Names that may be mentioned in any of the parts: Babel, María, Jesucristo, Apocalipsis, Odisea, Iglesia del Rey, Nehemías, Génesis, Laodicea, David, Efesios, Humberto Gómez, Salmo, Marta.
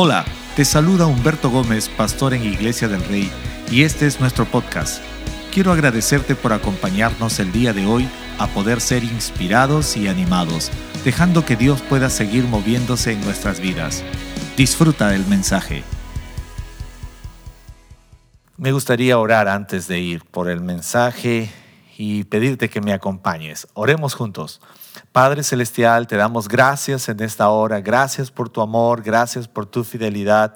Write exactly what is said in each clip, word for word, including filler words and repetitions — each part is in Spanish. Hola, te saluda Humberto Gómez, pastor en Iglesia del Rey, y este es nuestro podcast. Quiero agradecerte por acompañarnos el día de hoy a poder ser inspirados y animados, dejando que Dios pueda seguir moviéndose en nuestras vidas. Disfruta del mensaje. Me gustaría orar antes de ir por el mensaje y pedirte que me acompañes. Oremos juntos. Padre Celestial, te damos gracias en esta hora. Gracias por tu amor, gracias por tu fidelidad.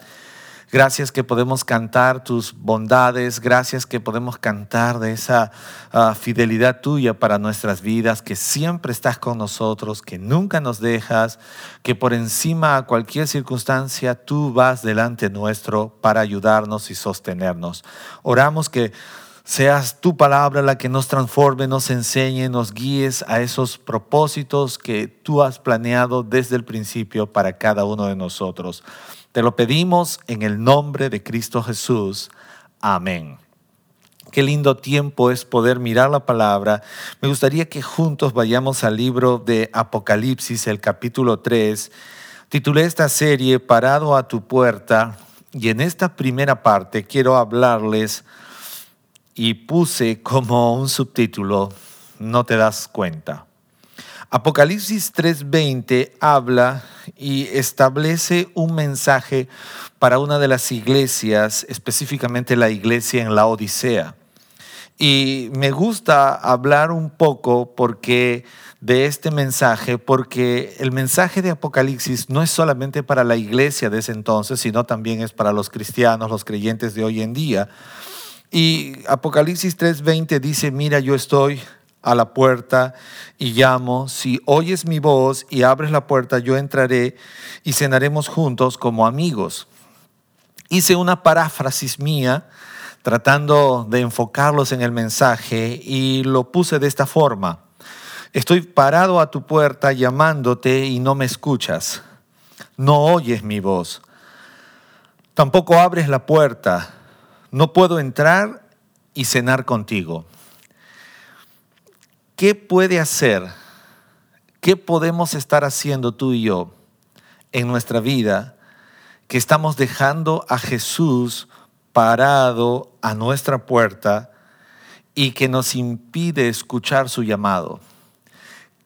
Gracias que podemos cantar tus bondades, gracias que podemos cantar de esa uh, fidelidad tuya para nuestras vidas, que siempre estás con nosotros, que nunca nos dejas, que por encima a cualquier circunstancia tú vas delante nuestro para ayudarnos y sostenernos. Oramos que seas tu palabra la que nos transforme, nos enseñe, nos guíes a esos propósitos que tú has planeado desde el principio para cada uno de nosotros. Te lo pedimos en el nombre de Cristo Jesús. Amén. Qué lindo tiempo es poder mirar la palabra. Me gustaría que juntos vayamos al libro de Apocalipsis, el capítulo tres. Titulé esta serie, Parado a tu puerta. Y en esta primera parte quiero hablarles y puse como un subtítulo, No te das cuenta. Apocalipsis tres veinte habla y establece un mensaje para una de las iglesias, específicamente la iglesia en Laodicea. Y me gusta hablar un poco porque de este mensaje, porque el mensaje de Apocalipsis no es solamente para la iglesia de ese entonces, sino también es para los cristianos, los creyentes de hoy en día. Y Apocalipsis tres veinte dice, mira, yo estoy a la puerta y llamo. Si oyes mi voz y abres la puerta, yo entraré y cenaremos juntos como amigos. Hice una paráfrasis mía tratando de enfocarlos en el mensaje y lo puse de esta forma. Estoy parado a tu puerta llamándote y no me escuchas. No oyes mi voz. Tampoco abres la puerta. No puedo entrar y cenar contigo. ¿Qué puede hacer? ¿Qué podemos estar haciendo tú y yo en nuestra vida que estamos dejando a Jesús parado a nuestra puerta y que nos impide escuchar su llamado?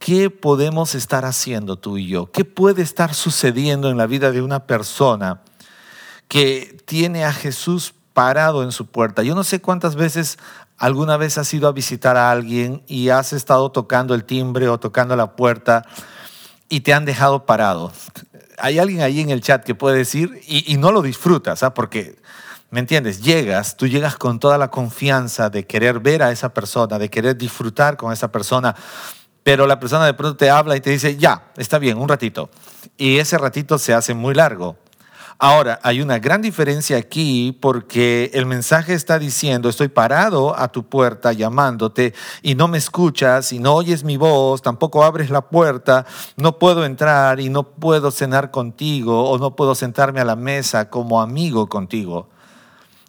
¿Qué podemos estar haciendo tú y yo? ¿Qué puede estar sucediendo en la vida de una persona que tiene a Jesús parado en su puerta? Yo no sé cuántas veces alguna vez has ido a visitar a alguien y has estado tocando el timbre o tocando la puerta y te han dejado parado. Hay alguien ahí en el chat que puede decir y, y no lo disfrutas, ¿ah? Porque, ¿me entiendes? Llegas, tú llegas con toda la confianza de querer ver a esa persona, de querer disfrutar con esa persona, pero la persona de pronto te habla y te dice, ya, está bien, un ratito. Y ese ratito se hace muy largo. Ahora, hay una gran diferencia aquí porque el mensaje está diciendo, estoy parado a tu puerta llamándote y no me escuchas y no oyes mi voz, tampoco abres la puerta, no puedo entrar y no puedo cenar contigo o no puedo sentarme a la mesa como amigo contigo.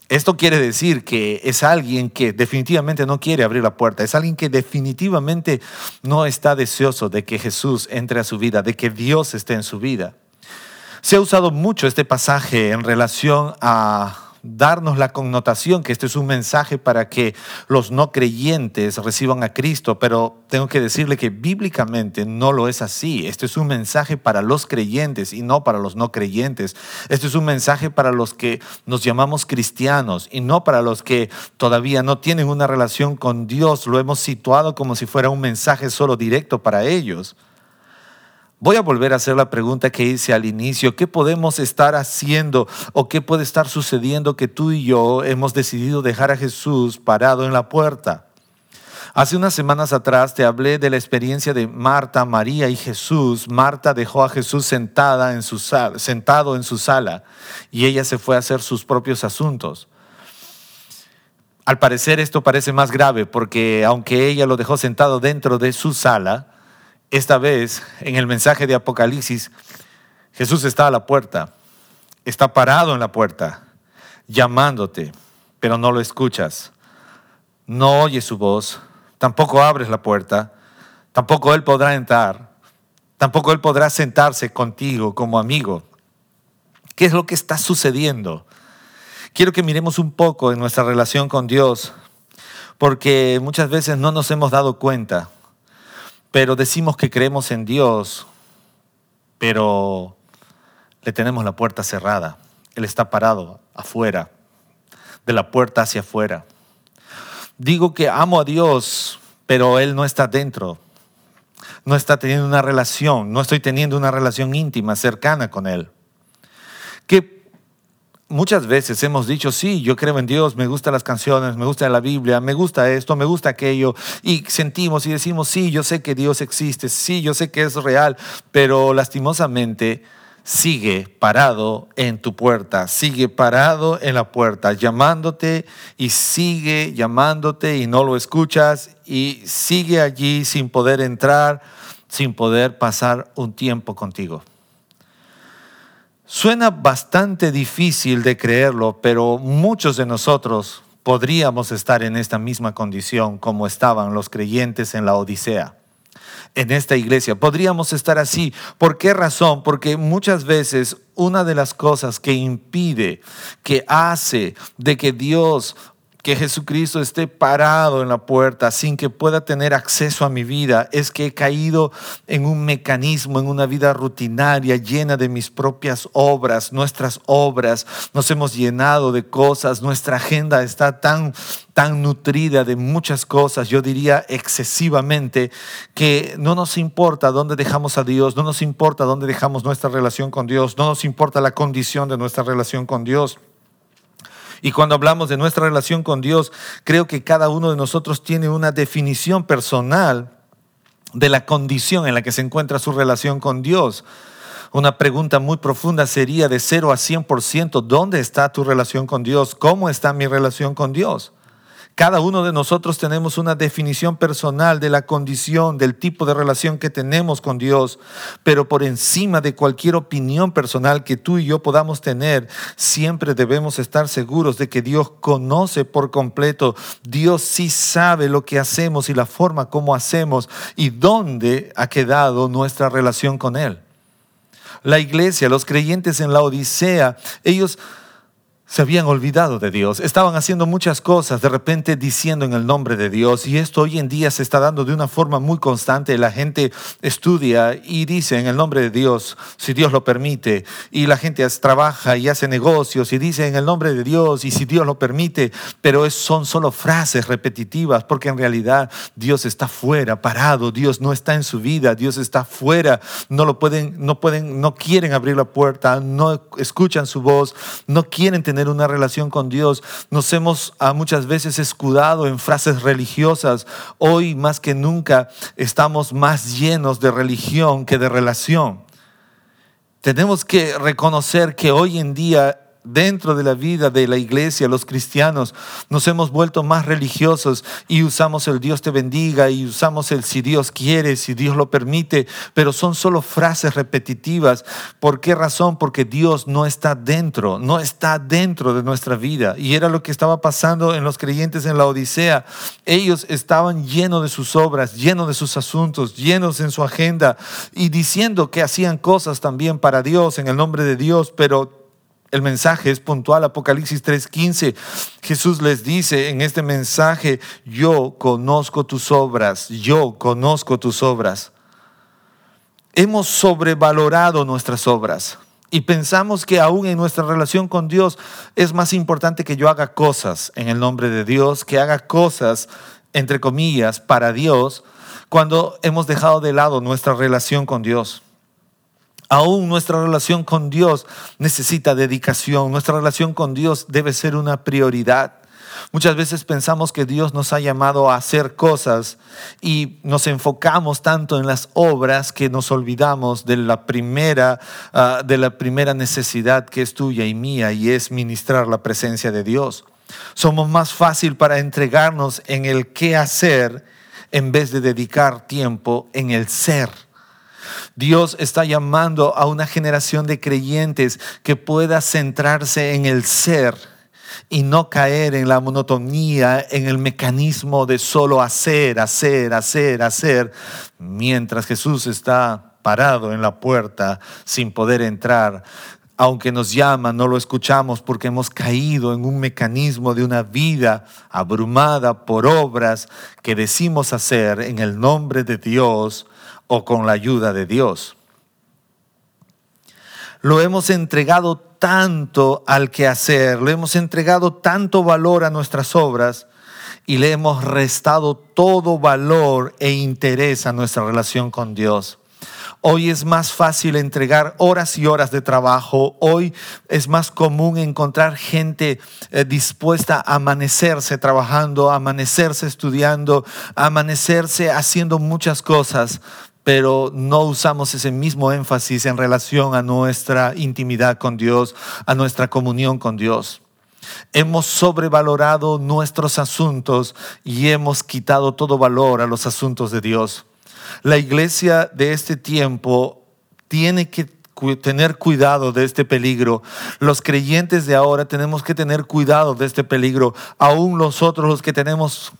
Esto quiere decir que es alguien que definitivamente no quiere abrir la puerta, es alguien que definitivamente no está deseoso de que Jesús entre a su vida, de que Dios esté en su vida. Se ha usado mucho este pasaje en relación a darnos la connotación que este es un mensaje para que los no creyentes reciban a Cristo, pero tengo que decirle que bíblicamente no lo es así. Este es un mensaje para los creyentes y no para los no creyentes. Este es un mensaje para los que nos llamamos cristianos y no para los que todavía no tienen una relación con Dios. Lo hemos situado como si fuera un mensaje solo directo para ellos. Voy a volver a hacer la pregunta que hice al inicio. ¿Qué podemos estar haciendo o qué puede estar sucediendo que tú y yo hemos decidido dejar a Jesús parado en la puerta? Hace unas semanas atrás te hablé de la experiencia de Marta, María y Jesús. Marta dejó a Jesús sentada en su sal, sentado en su sala y ella se fue a hacer sus propios asuntos. Al parecer esto parece más grave porque aunque ella lo dejó sentado dentro de su sala, esta vez, en el mensaje de Apocalipsis, Jesús está a la puerta, está parado en la puerta, llamándote, pero no lo escuchas. No oyes su voz, tampoco abres la puerta, tampoco Él podrá entrar, tampoco Él podrá sentarse contigo como amigo. ¿Qué es lo que está sucediendo? Quiero que miremos un poco en nuestra relación con Dios, porque muchas veces no nos hemos dado cuenta, pero decimos que creemos en Dios, pero le tenemos la puerta cerrada. Él está parado afuera, de la puerta hacia afuera. Digo que amo a Dios, pero Él no está dentro. No está teniendo una relación, no estoy teniendo una relación íntima, cercana con Él. Que muchas veces hemos dicho, sí, yo creo en Dios, me gustan las canciones, me gusta la Biblia, me gusta esto, me gusta aquello. Y sentimos y decimos, sí, yo sé que Dios existe, sí, yo sé que es real, pero lastimosamente sigue parado en tu puerta, sigue parado en la puerta, llamándote y sigue llamándote y no lo escuchas y sigue allí sin poder entrar, sin poder pasar un tiempo contigo. Suena bastante difícil de creerlo, pero muchos de nosotros podríamos estar en esta misma condición como estaban los creyentes en la Odisea. En esta iglesia podríamos estar así. ¿Por qué razón? Porque muchas veces una de las cosas que impide, que hace de que Dios, que Jesucristo esté parado en la puerta sin que pueda tener acceso a mi vida, es que he caído en un mecanismo, en una vida rutinaria llena de mis propias obras, nuestras obras. Nos hemos llenado de cosas, nuestra agenda está tan... tan nutrida de muchas cosas, yo diría excesivamente, que no nos importa dónde dejamos a Dios, no nos importa dónde dejamos nuestra relación con Dios, no nos importa la condición de nuestra relación con Dios. Y cuando hablamos de nuestra relación con Dios, creo que cada uno de nosotros tiene una definición personal de la condición en la que se encuentra su relación con Dios. Una pregunta muy profunda sería de cero a cien por ciento, ¿dónde está tu relación con Dios? ¿Cómo está mi relación con Dios? Cada uno de nosotros tenemos una definición personal de la condición, del tipo de relación que tenemos con Dios, pero por encima de cualquier opinión personal que tú y yo podamos tener, siempre debemos estar seguros de que Dios conoce por completo. Dios sí sabe lo que hacemos y la forma como hacemos y dónde ha quedado nuestra relación con Él. La iglesia, los creyentes en la Odisea, ellos se habían olvidado de Dios, estaban haciendo muchas cosas, de repente diciendo en el nombre de Dios, y esto hoy en día se está dando de una forma muy constante. La gente estudia y dice en el nombre de Dios, si Dios lo permite, y la gente trabaja y hace negocios y dice en el nombre de Dios y si Dios lo permite, pero son solo frases repetitivas porque en realidad Dios está fuera, parado, Dios no está en su vida, Dios está fuera, no lo pueden, no pueden, no quieren abrir la puerta, no escuchan su voz, no quieren tener una relación con Dios. Nos hemos a muchas veces escudado en frases religiosas. Hoy más que nunca estamos más llenos de religión que de relación. Tenemos que reconocer que hoy en día dentro de la vida de la iglesia, los cristianos, nos hemos vuelto más religiosos y usamos el Dios te bendiga y usamos el si Dios quiere, si Dios lo permite, pero son solo frases repetitivas. ¿Por qué razón? Porque Dios no está dentro, no está dentro de nuestra vida. Y era lo que estaba pasando en los creyentes en la Odisea. Ellos estaban llenos de sus obras, llenos de sus asuntos, llenos en su agenda y diciendo que hacían cosas también para Dios, en el nombre de Dios, pero el mensaje es puntual. Apocalipsis tres quince. Jesús les dice en este mensaje, yo conozco tus obras, yo conozco tus obras. Hemos sobrevalorado nuestras obras y pensamos que aún en nuestra relación con Dios es más importante que yo haga cosas en el nombre de Dios, que haga cosas, entre comillas, para Dios, cuando hemos dejado de lado nuestra relación con Dios. Aún nuestra relación con Dios necesita dedicación. Nuestra relación con Dios debe ser una prioridad. Muchas veces pensamos que Dios nos ha llamado a hacer cosas y nos enfocamos tanto en las obras que nos olvidamos de la primera, uh, de la primera necesidad que es tuya y mía, y es ministrar la presencia de Dios. Somos más fácil para entregarnos en el qué hacer en vez de dedicar tiempo en el ser. Dios está llamando a una generación de creyentes que pueda centrarse en el ser y no caer en la monotonía, en el mecanismo de solo hacer, hacer, hacer, hacer, mientras Jesús está parado en la puerta sin poder entrar, Aunque nos llaman, no lo escuchamos porque hemos caído en un mecanismo de una vida abrumada por obras que decimos hacer en el nombre de Dios o con la ayuda de Dios. Lo hemos entregado tanto al quehacer, le hemos entregado tanto valor a nuestras obras y le hemos restado todo valor e interés a nuestra relación con Dios. Hoy es más fácil entregar horas y horas de trabajo. Hoy es más común encontrar gente eh, dispuesta a amanecerse trabajando, a amanecerse estudiando, a amanecerse haciendo muchas cosas, pero no usamos ese mismo énfasis en relación a nuestra intimidad con Dios, a nuestra comunión con Dios. Hemos sobrevalorado nuestros asuntos y hemos quitado todo valor a los asuntos de Dios. La iglesia de este tiempo tiene que tener cuidado de este peligro. Los creyentes de ahora tenemos que tener cuidado de este peligro. Aún nosotros, los que tenemos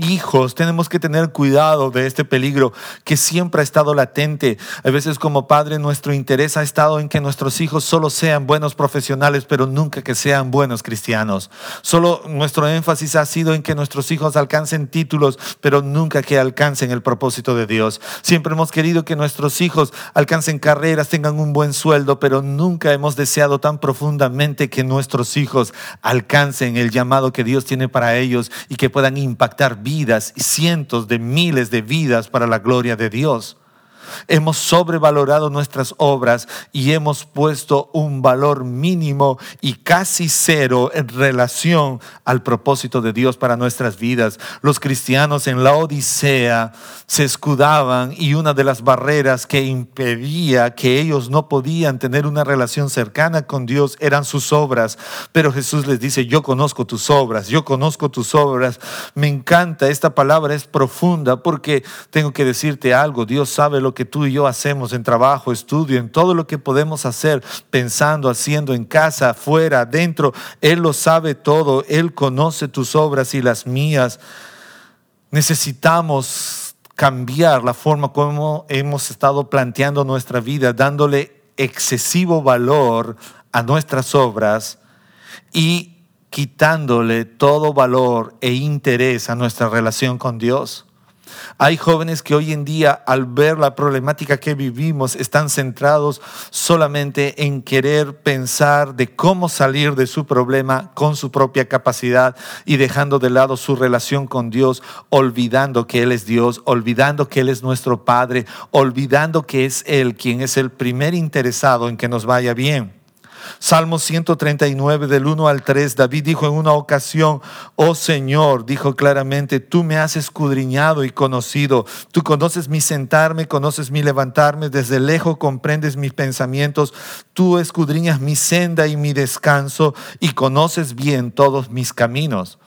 hijos, tenemos que tener cuidado de este peligro que siempre ha estado latente. A veces, como padre, nuestro interés ha estado en que nuestros hijos solo sean buenos profesionales, pero nunca que sean buenos cristianos. Solo nuestro énfasis ha sido en que nuestros hijos alcancen títulos, pero nunca que alcancen el propósito de Dios. Siempre hemos querido que nuestros hijos alcancen carreras, tengan un buen sueldo, pero nunca hemos deseado tan profundamente que nuestros hijos alcancen el llamado que Dios tiene para ellos y que puedan impactar vidas y cientos de miles de vidas para la gloria de Dios. Hemos sobrevalorado nuestras obras y hemos puesto un valor mínimo y casi cero en relación al propósito de Dios para nuestras vidas. Los cristianos en Laodicea se escudaban, y una de las barreras que impedía que ellos no podían tener una relación cercana con Dios eran sus obras. Pero Jesús les dice: yo conozco tus obras, yo conozco tus obras. Me encanta, esta palabra es profunda, porque tengo que decirte algo: Dios sabe lo que tú y yo hacemos en trabajo, estudio, en todo lo que podemos hacer, pensando, haciendo, en casa, fuera, adentro. Él lo sabe todo. Él conoce tus obras y las mías. Necesitamos cambiar la forma como hemos estado planteando nuestra vida, dándole excesivo valor a nuestras obras y quitándole todo valor e interés a nuestra relación con Dios. Hay jóvenes que hoy en día, al ver la problemática que vivimos, están centrados solamente en querer pensar de cómo salir de su problema con su propia capacidad y dejando de lado su relación con Dios, olvidando que Él es Dios, olvidando que Él es nuestro Padre, olvidando que es Él quien es el primer interesado en que nos vaya bien. Salmo ciento treinta y nueve, del uno al tres, David dijo en una ocasión: oh Señor, dijo claramente, tú me has escudriñado y conocido, tú conoces mi sentarme, conoces mi levantarme, desde lejos comprendes mis pensamientos, tú escudriñas mi senda y mi descanso, y conoces bien todos mis caminos.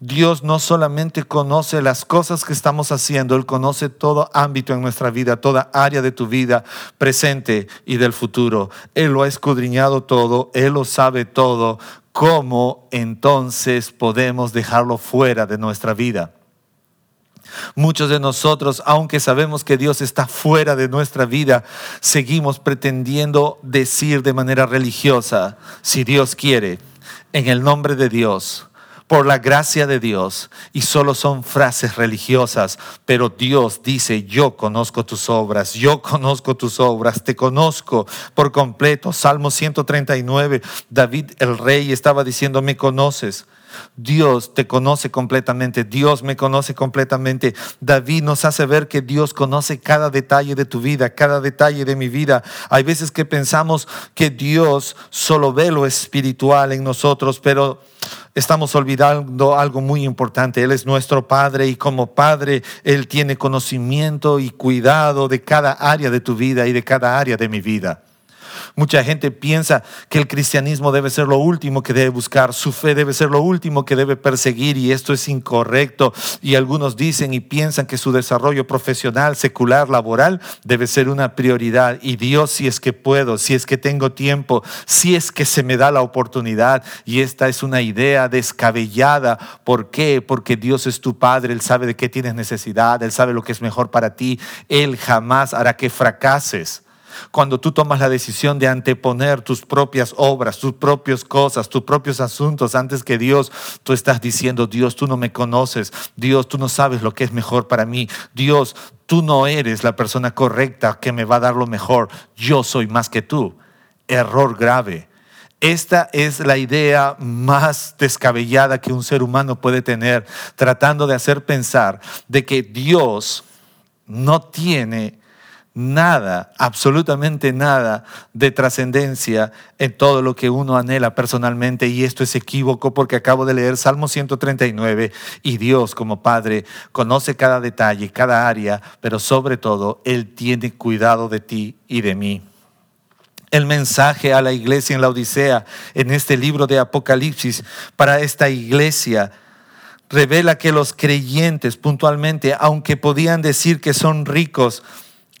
Dios no solamente conoce las cosas que estamos haciendo, Él conoce todo ámbito en nuestra vida, toda área de tu vida, presente y del futuro. Él lo ha escudriñado todo, Él lo sabe todo. ¿Cómo entonces podemos dejarlo fuera de nuestra vida? Muchos de nosotros, aunque sabemos que Dios está fuera de nuestra vida, seguimos pretendiendo decir de manera religiosa: si Dios quiere, en el nombre de Dios, por la gracia de Dios. Y solo son frases religiosas, pero Dios dice: yo conozco tus obras, yo conozco tus obras, te conozco por completo. Salmo ciento treinta y nueve, David el rey estaba diciendo: me conoces. Dios te conoce completamente, Dios me conoce completamente. David nos hace ver que Dios conoce cada detalle de tu vida, cada detalle de mi vida. Hay veces que pensamos que Dios solo ve lo espiritual en nosotros, pero estamos olvidando algo muy importante. Él es nuestro Padre, y como Padre Él tiene conocimiento y cuidado de cada área de tu vida y de cada área de mi vida. Mucha gente piensa que el cristianismo debe ser lo último que debe buscar, su fe debe ser lo último que debe perseguir, y esto es incorrecto. Y algunos dicen y piensan que su desarrollo profesional, secular, laboral debe ser una prioridad. Y Dios, si es que puedo, si es que tengo tiempo, si es que se me da la oportunidad. Y esta es una idea descabellada. ¿Por qué? Porque Dios es tu Padre, Él sabe de qué tienes necesidad, Él sabe lo que es mejor para ti, Él jamás hará que fracases. Cuando tú tomas la decisión de anteponer tus propias obras, tus propias cosas, tus propios asuntos antes que Dios, tú estás diciendo: Dios, tú no me conoces. Dios, tú no sabes lo que es mejor para mí. Dios, tú no eres la persona correcta que me va a dar lo mejor. Yo soy más que tú. Error grave. Esta es la idea más descabellada que un ser humano puede tener, tratando de hacer pensar de que Dios no tiene nada, absolutamente nada de trascendencia en todo lo que uno anhela personalmente. Y esto es equívoco, porque acabo de leer Salmo ciento treinta y nueve y Dios como Padre conoce cada detalle, cada área, pero sobre todo Él tiene cuidado de ti y de mí. El mensaje a la iglesia en Laodicea, en este libro de Apocalipsis, para esta iglesia, revela que los creyentes puntualmente, aunque podían decir que son ricos,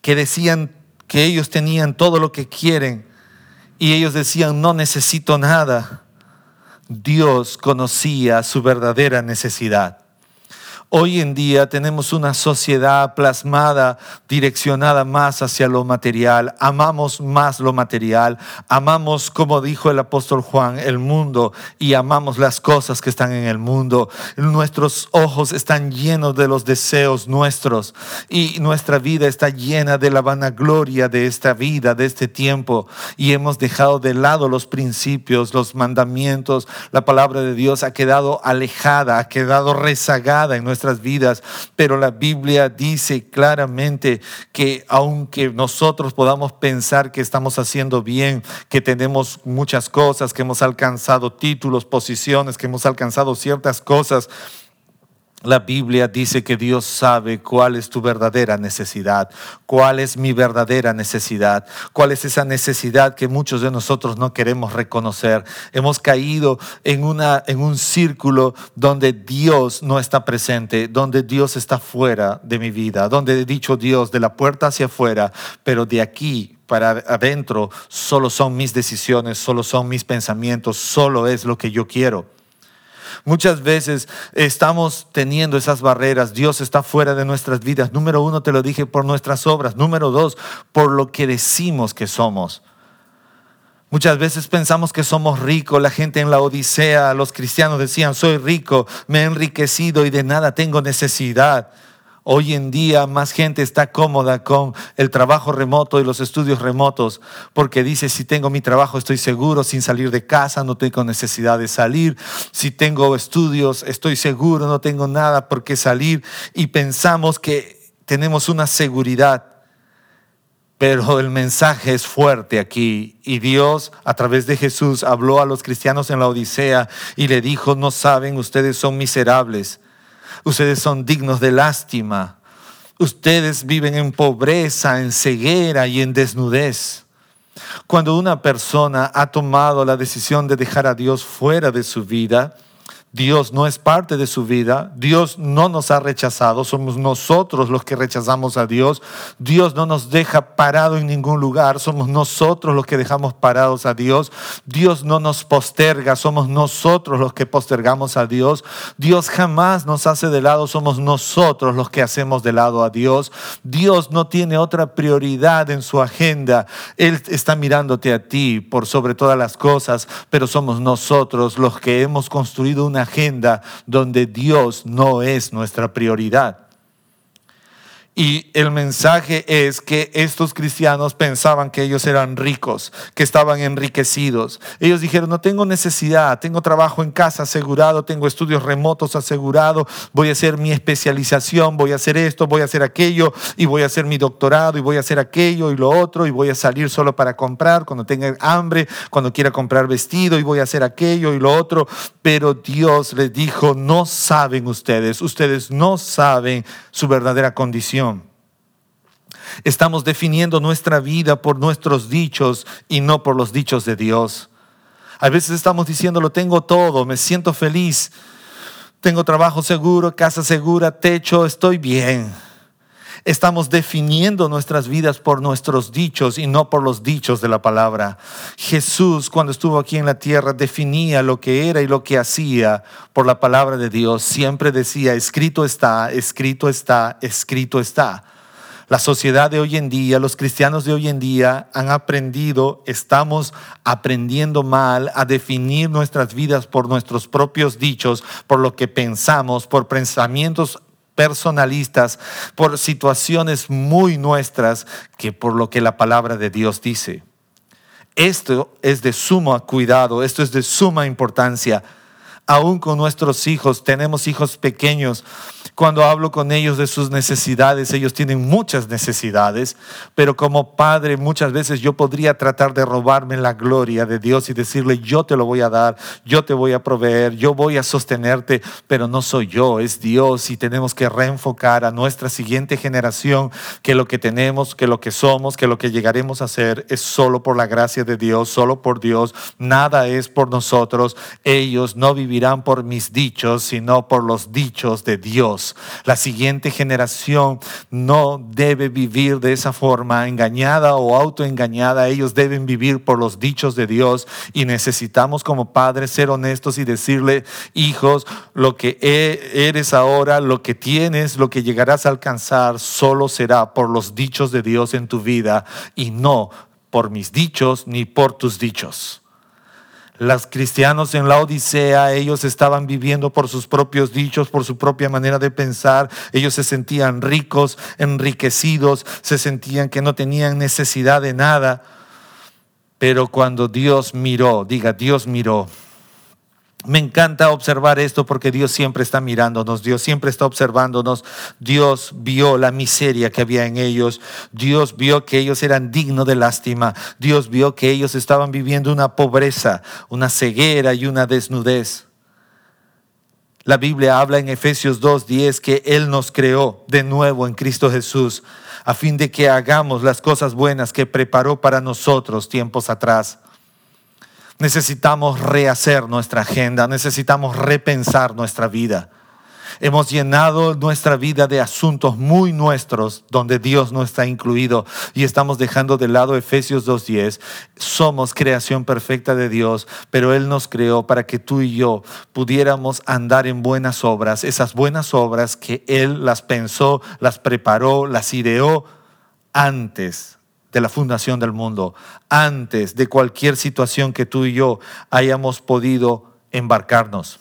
que decían que ellos tenían todo lo que quieren y ellos decían: no necesito nada, Dios conocía su verdadera necesidad. Hoy en día tenemos una sociedad plasmada, direccionada más hacia lo material. Amamos más lo material. Amamos, como dijo el apóstol Juan, el mundo, y amamos las cosas que están en el mundo. Nuestros ojos están llenos de los deseos nuestros y nuestra vida está llena de la vanagloria de esta vida, de este tiempo, y hemos dejado de lado los principios, los mandamientos. La palabra de Dios ha quedado alejada, ha quedado rezagada en nuestra vidas, pero la Biblia dice claramente que aunque nosotros podamos pensar que estamos haciendo bien, que tenemos muchas cosas, que hemos alcanzado títulos, posiciones, que hemos alcanzado ciertas cosas, la Biblia dice que Dios sabe cuál es tu verdadera necesidad, cuál es mi verdadera necesidad, cuál es esa necesidad que muchos de nosotros no queremos reconocer. Hemos caído en, una, en un círculo donde Dios no está presente, donde Dios está fuera de mi vida, donde he dicho: Dios, de la puerta hacia afuera, pero de aquí para adentro solo son mis decisiones, solo son mis pensamientos, solo es lo que yo quiero. Muchas veces estamos teniendo esas barreras. Dios está fuera de nuestras vidas. Número uno, te lo dije, por nuestras obras. Número dos, por lo que decimos que somos. Muchas veces pensamos que somos ricos. La gente en la Odisea, los cristianos decían: soy rico, me he enriquecido y de nada tengo necesidad. Hoy en día más gente está cómoda con el trabajo remoto y los estudios remotos, porque dice: si tengo mi trabajo estoy seguro, sin salir de casa, no tengo necesidad de salir. Si tengo estudios estoy seguro, no tengo nada por qué salir. Y pensamos que tenemos una seguridad, pero el mensaje es fuerte aquí. Y Dios, a través de Jesús, habló a los cristianos en la Odisea y le dijo: no saben, ustedes son miserables. Ustedes son dignos de lástima. Ustedes viven en pobreza, en ceguera y en desnudez. Cuando una persona ha tomado la decisión de dejar a Dios fuera de su vida, Dios no es parte de su vida. Dios no nos ha rechazado. Somos nosotros los que rechazamos a Dios. Dios no nos deja parado en ningún lugar. Somos nosotros los que dejamos parados a Dios. Dios no nos posterga. Somos nosotros los que postergamos a Dios. Dios jamás nos hace de lado. Somos nosotros los que hacemos de lado a Dios. Dios no tiene otra prioridad en su agenda. Él está mirándote a ti por sobre todas las cosas, pero somos nosotros los que hemos construido una agenda donde Dios no es nuestra prioridad. Y el mensaje es que estos cristianos pensaban que ellos eran ricos, que estaban enriquecidos. Ellos dijeron: no tengo necesidad, tengo trabajo en casa asegurado, tengo estudios remotos asegurado, voy a hacer mi especialización, voy a hacer esto, voy a hacer aquello, y voy a hacer mi doctorado, y voy a hacer aquello y lo otro, y voy a salir solo para comprar cuando tenga hambre, cuando quiera comprar vestido, y voy a hacer aquello y lo otro. Pero Dios les dijo: no saben ustedes, ustedes no saben su verdadera condición. Estamos definiendo nuestra vida por nuestros dichos y no por los dichos de Dios. A veces estamos diciendo: lo tengo todo, me siento feliz, tengo trabajo seguro, casa segura, techo, estoy bien. Estamos definiendo nuestras vidas por nuestros dichos y no por los dichos de la palabra. Jesús, cuando estuvo aquí en la tierra, definía lo que era y lo que hacía por la palabra de Dios. Siempre decía: escrito está, escrito está, escrito está. La sociedad de hoy en día, los cristianos de hoy en día han aprendido, estamos aprendiendo mal a definir nuestras vidas por nuestros propios dichos, por lo que pensamos, por pensamientos personalistas, por situaciones muy nuestras, que por lo que la palabra de Dios dice. Esto es de sumo cuidado, esto es de suma importancia. Aún con nuestros hijos, tenemos hijos pequeños. Cuando hablo con ellos de sus necesidades, ellos tienen muchas necesidades, pero como padre muchas veces yo podría tratar de robarme la gloria de Dios y decirle: yo te lo voy a dar, yo te voy a proveer, yo voy a sostenerte, pero no soy yo, es Dios, y tenemos que reenfocar a nuestra siguiente generación que lo que tenemos, que lo que somos, que lo que llegaremos a ser es solo por la gracia de Dios, solo por Dios, nada es por nosotros. Ellos no vivirán por mis dichos, sino por los dichos de Dios. La siguiente generación no debe vivir de esa forma, engañada o autoengañada. Ellos deben vivir por los dichos de Dios, y necesitamos como padres ser honestos y decirle: hijos, lo que eres ahora, lo que tienes, lo que llegarás a alcanzar, solo será por los dichos de Dios en tu vida, y no por mis dichos ni por tus dichos. Los cristianos en la Odisea, ellos estaban viviendo por sus propios dichos, por su propia manera de pensar. Ellos se sentían ricos, enriquecidos, se sentían que no tenían necesidad de nada. Pero cuando Dios miró, diga, Dios miró. Me encanta observar esto porque Dios siempre está mirándonos, Dios siempre está observándonos. Dios vio la miseria que había en ellos, Dios vio que ellos eran dignos de lástima, Dios vio que ellos estaban viviendo una pobreza, una ceguera y una desnudez. La Biblia habla en Efesios dos diez que Él nos creó de nuevo en Cristo Jesús, a fin de que hagamos las cosas buenas que preparó para nosotros tiempos atrás. Necesitamos rehacer nuestra agenda, necesitamos repensar nuestra vida. Hemos llenado nuestra vida de asuntos muy nuestros donde Dios no está incluido, y estamos dejando de lado Efesios dos diez. Somos creación perfecta de Dios, pero Él nos creó para que tú y yo pudiéramos andar en buenas obras, esas buenas obras que Él las pensó, las preparó, las ideó antes de la fundación del mundo, antes de cualquier situación que tú y yo hayamos podido embarcarnos.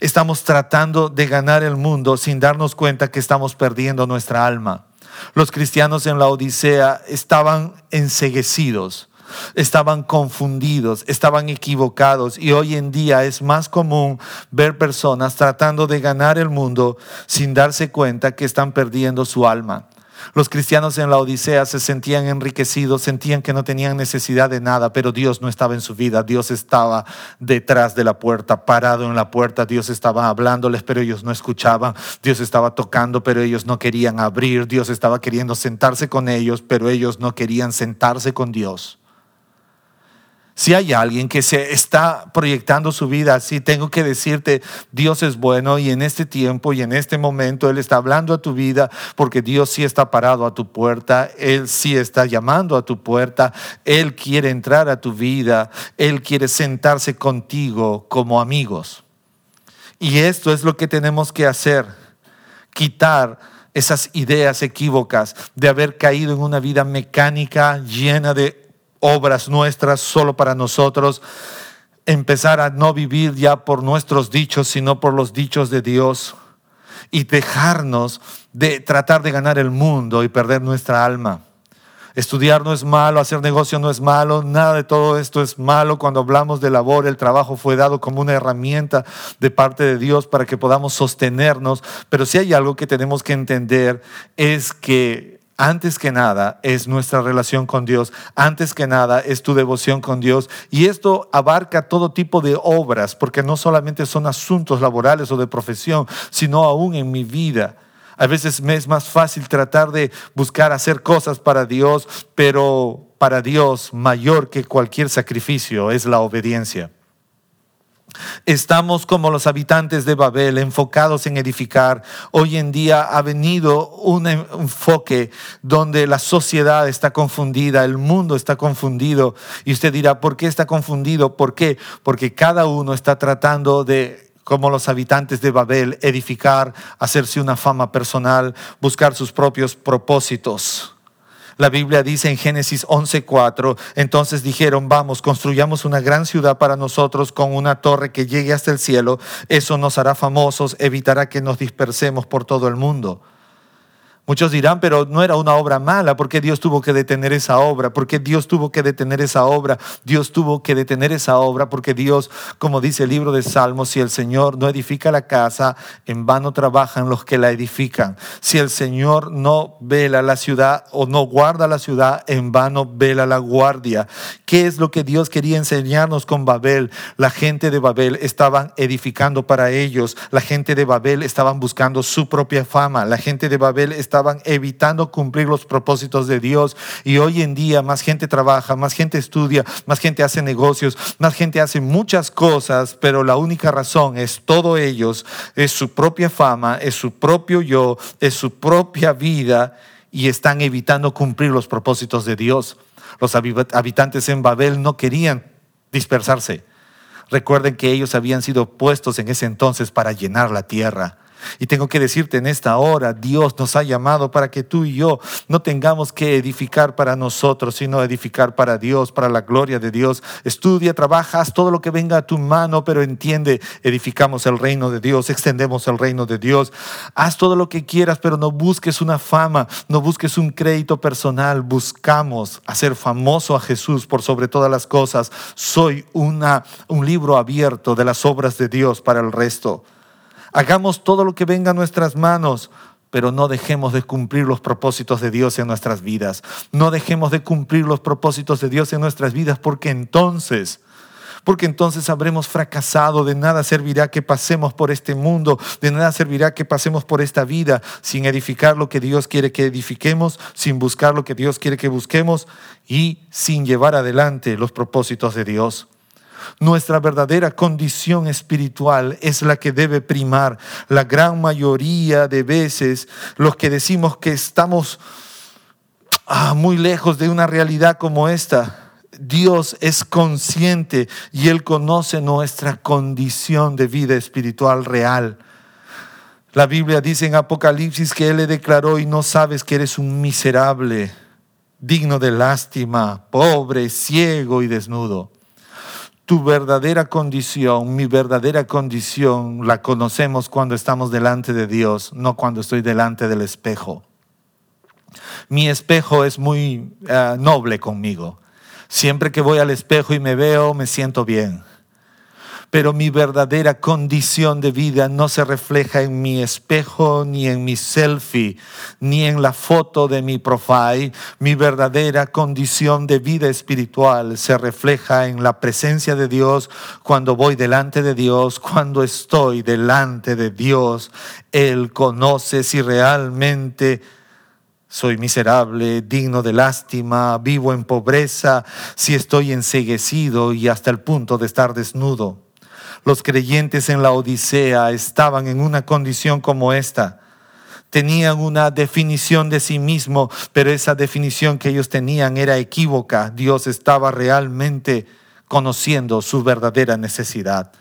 Estamos tratando de ganar el mundo sin darnos cuenta que estamos perdiendo nuestra alma. Los cristianos en la Odisea estaban enceguecidos, estaban confundidos, estaban equivocados, y hoy en día es más común ver personas tratando de ganar el mundo sin darse cuenta que están perdiendo su alma. Los cristianos en la Odisea se sentían enriquecidos, sentían que no tenían necesidad de nada, pero Dios no estaba en su vida. Dios estaba detrás de la puerta, parado en la puerta. Dios estaba hablándoles, pero ellos no escuchaban. Dios estaba tocando, pero ellos no querían abrir. Dios estaba queriendo sentarse con ellos, pero ellos no querían sentarse con Dios. Si hay alguien que se está proyectando su vida así, tengo que decirte: Dios es bueno, y en este tiempo y en este momento Él está hablando a tu vida, porque Dios sí está parado a tu puerta, Él sí está llamando a tu puerta, Él quiere entrar a tu vida, Él quiere sentarse contigo como amigos. Y esto es lo que tenemos que hacer: quitar esas ideas equívocas de haber caído en una vida mecánica llena de obras nuestras solo para nosotros, empezar a no vivir ya por nuestros dichos, sino por los dichos de Dios, y dejarnos de tratar de ganar el mundo y perder nuestra alma. Estudiar no es malo, hacer negocio no es malo, nada de todo esto es malo. Cuando hablamos de labor, el trabajo fue dado como una herramienta de parte de Dios para que podamos sostenernos, pero si hay algo que tenemos que entender es que antes que nada es nuestra relación con Dios, antes que nada es tu devoción con Dios, y esto abarca todo tipo de obras, porque no solamente son asuntos laborales o de profesión, sino aún en mi vida. A veces me es más fácil tratar de buscar hacer cosas para Dios, pero para Dios mayor que cualquier sacrificio es la obediencia. Estamos como los habitantes de Babel, enfocados en edificar. Hoy en día ha venido un enfoque donde la sociedad está confundida, el mundo está confundido, y usted dirá: ¿por qué está confundido? ¿Por qué? Porque cada uno está tratando de como los habitantes de Babel, edificar, hacerse una fama personal, buscar sus propios propósitos. La Biblia dice en Génesis once cuatro, entonces dijeron, vamos, construyamos una gran ciudad para nosotros con una torre que llegue hasta el cielo. Eso nos hará famosos, evitará que nos dispersemos por todo el mundo. Muchos dirán, pero no era una obra mala. ¿Por qué Dios tuvo que detener esa obra? ¿Por qué Dios tuvo que detener esa obra? Dios tuvo que detener esa obra porque Dios, como dice el libro de Salmos, si el Señor no edifica la casa, en vano trabajan los que la edifican. Si el Señor no vela la ciudad o no guarda la ciudad, en vano vela la guardia. ¿Qué es lo que Dios quería enseñarnos con Babel? La gente de Babel estaban edificando para ellos. La gente de Babel estaban buscando su propia fama. La gente de Babel estaba Estaban evitando cumplir los propósitos de Dios. Y hoy en día más gente trabaja, más gente estudia, más gente hace negocios, más gente hace muchas cosas, pero la única razón es todo ellos, es su propia fama, es su propio yo, es su propia vida, y están evitando cumplir los propósitos de Dios. Los habitantes en Babel no querían dispersarse. Recuerden que ellos habían sido puestos en ese entonces para llenar la tierra. Y tengo que decirte en esta hora, Dios nos ha llamado para que tú y yo no tengamos que edificar para nosotros, sino edificar para Dios, para la gloria de Dios. Estudia, trabaja, haz todo lo que venga a tu mano, pero entiende, edificamos el reino de Dios, extendemos el reino de Dios. Haz todo lo que quieras, pero no busques una fama, no busques un crédito personal. Buscamos hacer famoso a Jesús por sobre todas las cosas. Soy una, un libro abierto de las obras de Dios para el resto. Hagamos todo lo que venga a nuestras manos, pero no dejemos de cumplir los propósitos de Dios en nuestras vidas. No dejemos de cumplir los propósitos de Dios en nuestras vidas, porque entonces, porque entonces habremos fracasado. De nada servirá que pasemos por este mundo, de nada servirá que pasemos por esta vida sin edificar lo que Dios quiere que edifiquemos, sin buscar lo que Dios quiere que busquemos y sin llevar adelante los propósitos de Dios. Nuestra verdadera condición espiritual es la que debe primar. La gran mayoría de veces los que decimos que estamos ah, muy lejos de una realidad como esta, Dios es consciente y Él conoce nuestra condición de vida espiritual real. La Biblia dice en Apocalipsis que Él le declaró, y no sabes que eres un miserable, digno de lástima, pobre, ciego y desnudo. Tu verdadera condición, mi verdadera condición, la conocemos cuando estamos delante de Dios, no cuando estoy delante del espejo. Mi espejo es muy uh, noble conmigo. Siempre que voy al espejo y me veo, me siento bien. Pero mi verdadera condición de vida no se refleja en mi espejo, ni en mi selfie, ni en la foto de mi profile. Mi verdadera condición de vida espiritual se refleja en la presencia de Dios. Cuando voy delante de Dios, cuando estoy delante de Dios, Él conoce si realmente soy miserable, digno de lástima, vivo en pobreza, si estoy enceguecido y hasta el punto de estar desnudo. Los creyentes en la Odisea estaban en una condición como esta. Tenían una definición de sí mismo, pero esa definición que ellos tenían era equívoca. Dios estaba realmente conociendo su verdadera necesidad.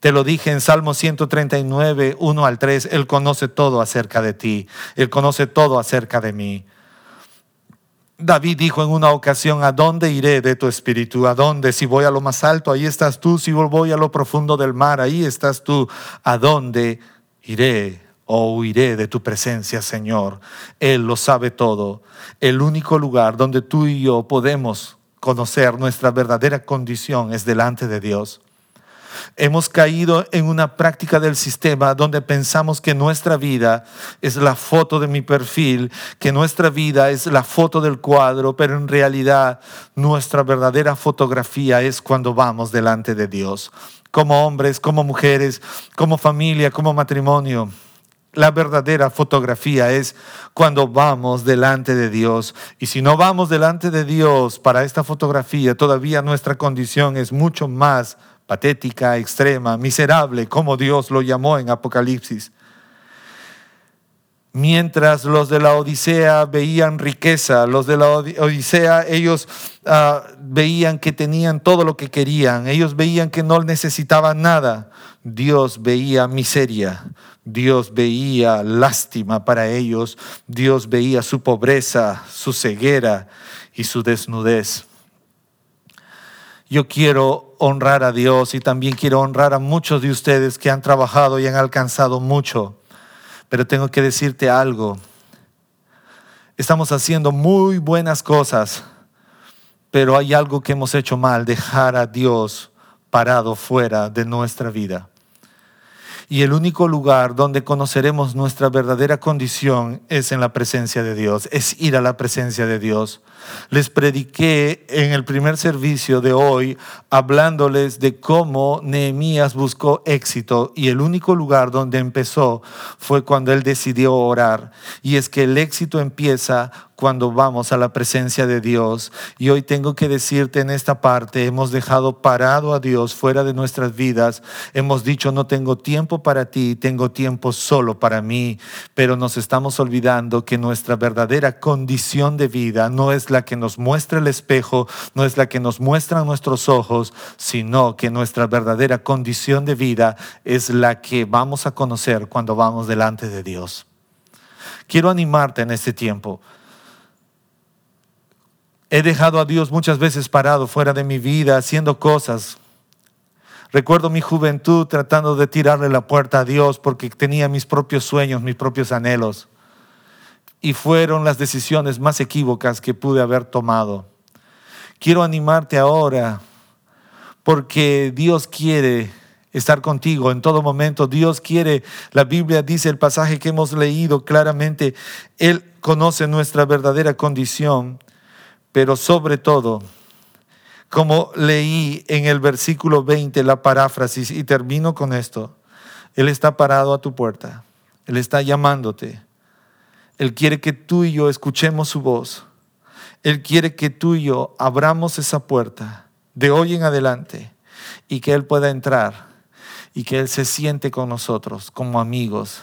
Te lo dije en Salmo ciento treinta y nueve, uno al tres, Él conoce todo acerca de ti, Él conoce todo acerca de mí. David dijo en una ocasión, ¿a dónde iré de tu espíritu? ¿A dónde? Si voy a lo más alto, ahí estás tú. Si voy a lo profundo del mar, ahí estás tú. ¿A dónde iré o huiré de tu presencia, Señor? Él lo sabe todo. El único lugar donde tú y yo podemos conocer nuestra verdadera condición es delante de Dios. Hemos caído en una práctica del sistema donde pensamos que nuestra vida es la foto de mi perfil, que nuestra vida es la foto del cuadro, pero en realidad nuestra verdadera fotografía es cuando vamos delante de Dios. Como hombres, como mujeres, como familia, como matrimonio. La verdadera fotografía es cuando vamos delante de Dios. Y si no vamos delante de Dios para esta fotografía, todavía nuestra condición es mucho más patética, extrema, miserable, como Dios lo llamó en Apocalipsis. Mientras los de la Odisea veían riqueza, los de la Odisea, ellos uh, veían que tenían todo lo que querían. Ellos veían que no necesitaban nada. Dios veía miseria. Dios veía lástima para ellos. Dios veía su pobreza, su ceguera y su desnudez. Yo quiero honrar a Dios y también quiero honrar a muchos de ustedes que han trabajado y han alcanzado mucho. Pero tengo que decirte algo. Estamos haciendo muy buenas cosas, pero hay algo que hemos hecho mal: dejar a Dios parado fuera de nuestra vida. Y el único lugar donde conoceremos nuestra verdadera condición es en la presencia de Dios, es ir a la presencia de Dios. Les prediqué en el primer servicio de hoy hablándoles de cómo Nehemías buscó éxito, y el único lugar donde empezó fue cuando él decidió orar. Y es que el éxito empieza cuando vamos a la presencia de Dios. Y hoy tengo que decirte, en esta parte hemos dejado parado a Dios fuera de nuestras vidas. Hemos dicho: no tengo tiempo para ti, tengo tiempo solo para mí. Pero nos estamos olvidando que nuestra verdadera condición de vida no es la que nos muestra el espejo, no es la que nos muestran nuestros ojos, sino que nuestra verdadera condición de vida es la que vamos a conocer cuando vamos delante de Dios. Quiero animarte en este tiempo. He dejado a Dios muchas veces parado fuera de mi vida, haciendo cosas. Recuerdo mi juventud tratando de tirarle la puerta a Dios porque tenía mis propios sueños, mis propios anhelos. Y fueron las decisiones más equívocas que pude haber tomado. Quiero animarte ahora porque Dios quiere estar contigo en todo momento. Dios quiere, la Biblia dice, el pasaje que hemos leído claramente, Él conoce nuestra verdadera condición. Pero sobre todo, como leí en el versículo veinte, la paráfrasis, y termino con esto: Él está parado a tu puerta. Él está llamándote. Él quiere que tú y yo escuchemos su voz. Él quiere que tú y yo abramos esa puerta de hoy en adelante y que Él pueda entrar y que Él se siente con nosotros como amigos.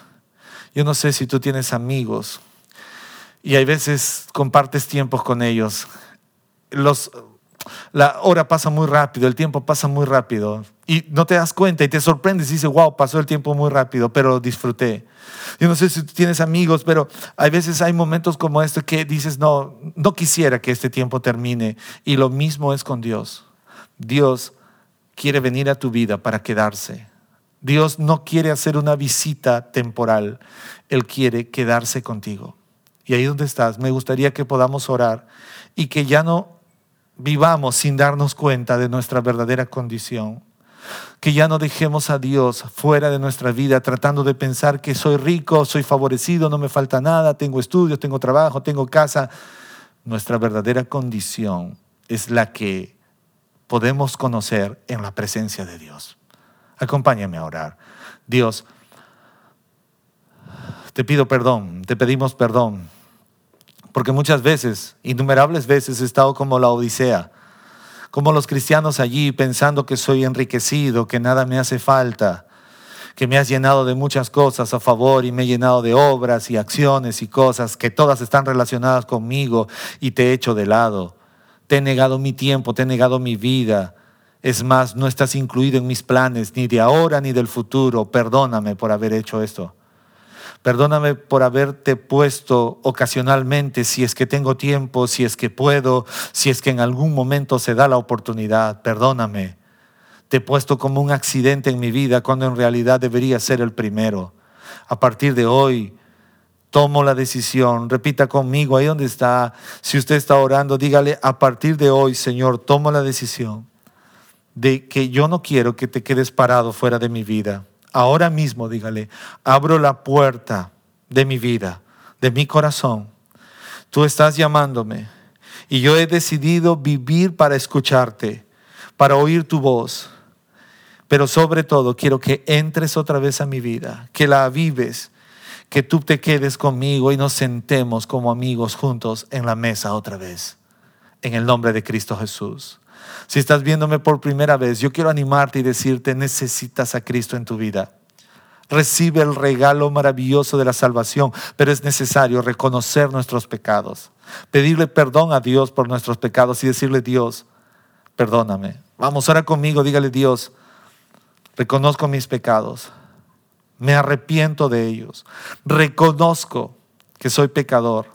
Yo no sé si tú tienes amigos y hay veces compartes tiempos con ellos. Los, la hora pasa muy rápido, el tiempo pasa muy rápido. Y no te das cuenta y te sorprendes y dices: wow, pasó el tiempo muy rápido, pero lo disfruté. Yo no sé si tú tienes amigos, pero hay veces hay momentos como este que dices: no, no quisiera que este tiempo termine. Y lo mismo es con Dios. Dios quiere venir a tu vida para quedarse. Dios no quiere hacer una visita temporal. Él quiere quedarse contigo. Y ahí donde estás, me gustaría que podamos orar y que ya no vivamos sin darnos cuenta de nuestra verdadera condición. Que ya no dejemos a Dios fuera de nuestra vida tratando de pensar que soy rico, soy favorecido, no me falta nada, tengo estudios, tengo trabajo, tengo casa. Nuestra verdadera condición es la que podemos conocer en la presencia de Dios. Acompáñame a orar. Dios, te pido perdón, te pedimos perdón. Porque muchas veces, innumerables veces, he estado como la Odisea, como los cristianos allí, pensando que soy enriquecido, que nada me hace falta, que me has llenado de muchas cosas a favor y me he llenado de obras y acciones y cosas que todas están relacionadas conmigo, y te he hecho de lado. Te he negado mi tiempo, te he negado mi vida. Es más, no estás incluido en mis planes, ni de ahora ni del futuro. Perdóname por haber hecho esto. Perdóname por haberte puesto ocasionalmente, si es que tengo tiempo, si es que puedo, si es que en algún momento se da la oportunidad. Perdóname. Te he puesto como un accidente en mi vida cuando en realidad debería ser el primero. A partir de hoy, tomo la decisión. Repita conmigo ahí donde está. Si usted está orando, dígale: a partir de hoy, Señor, tomo la decisión de que yo no quiero que te quedes parado fuera de mi vida. Ahora mismo, dígale: abro la puerta de mi vida, de mi corazón. Tú estás llamándome y yo he decidido vivir para escucharte, para oír tu voz. Pero sobre todo quiero que entres otra vez a mi vida, que la avives, que tú te quedes conmigo y nos sentemos como amigos juntos en la mesa otra vez. En el nombre de Cristo Jesús. Si estás viéndome por primera vez, yo quiero animarte y decirte: necesitas a Cristo en tu vida. recibe el regalo maravilloso de la salvación, pero es necesario reconocer nuestros pecados, pedirle perdón a Dios por nuestros pecados y decirle: Dios, perdóname. Vamos, ora conmigo, dígale: Dios, reconozco mis pecados, me arrepiento de ellos, reconozco que soy pecador,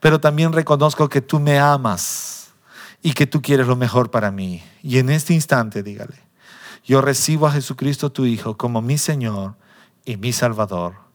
pero también reconozco que tú me amas y que tú quieres lo mejor para mí. Y en este instante, dígale: yo recibo a Jesucristo tu Hijo como mi Señor y mi Salvador.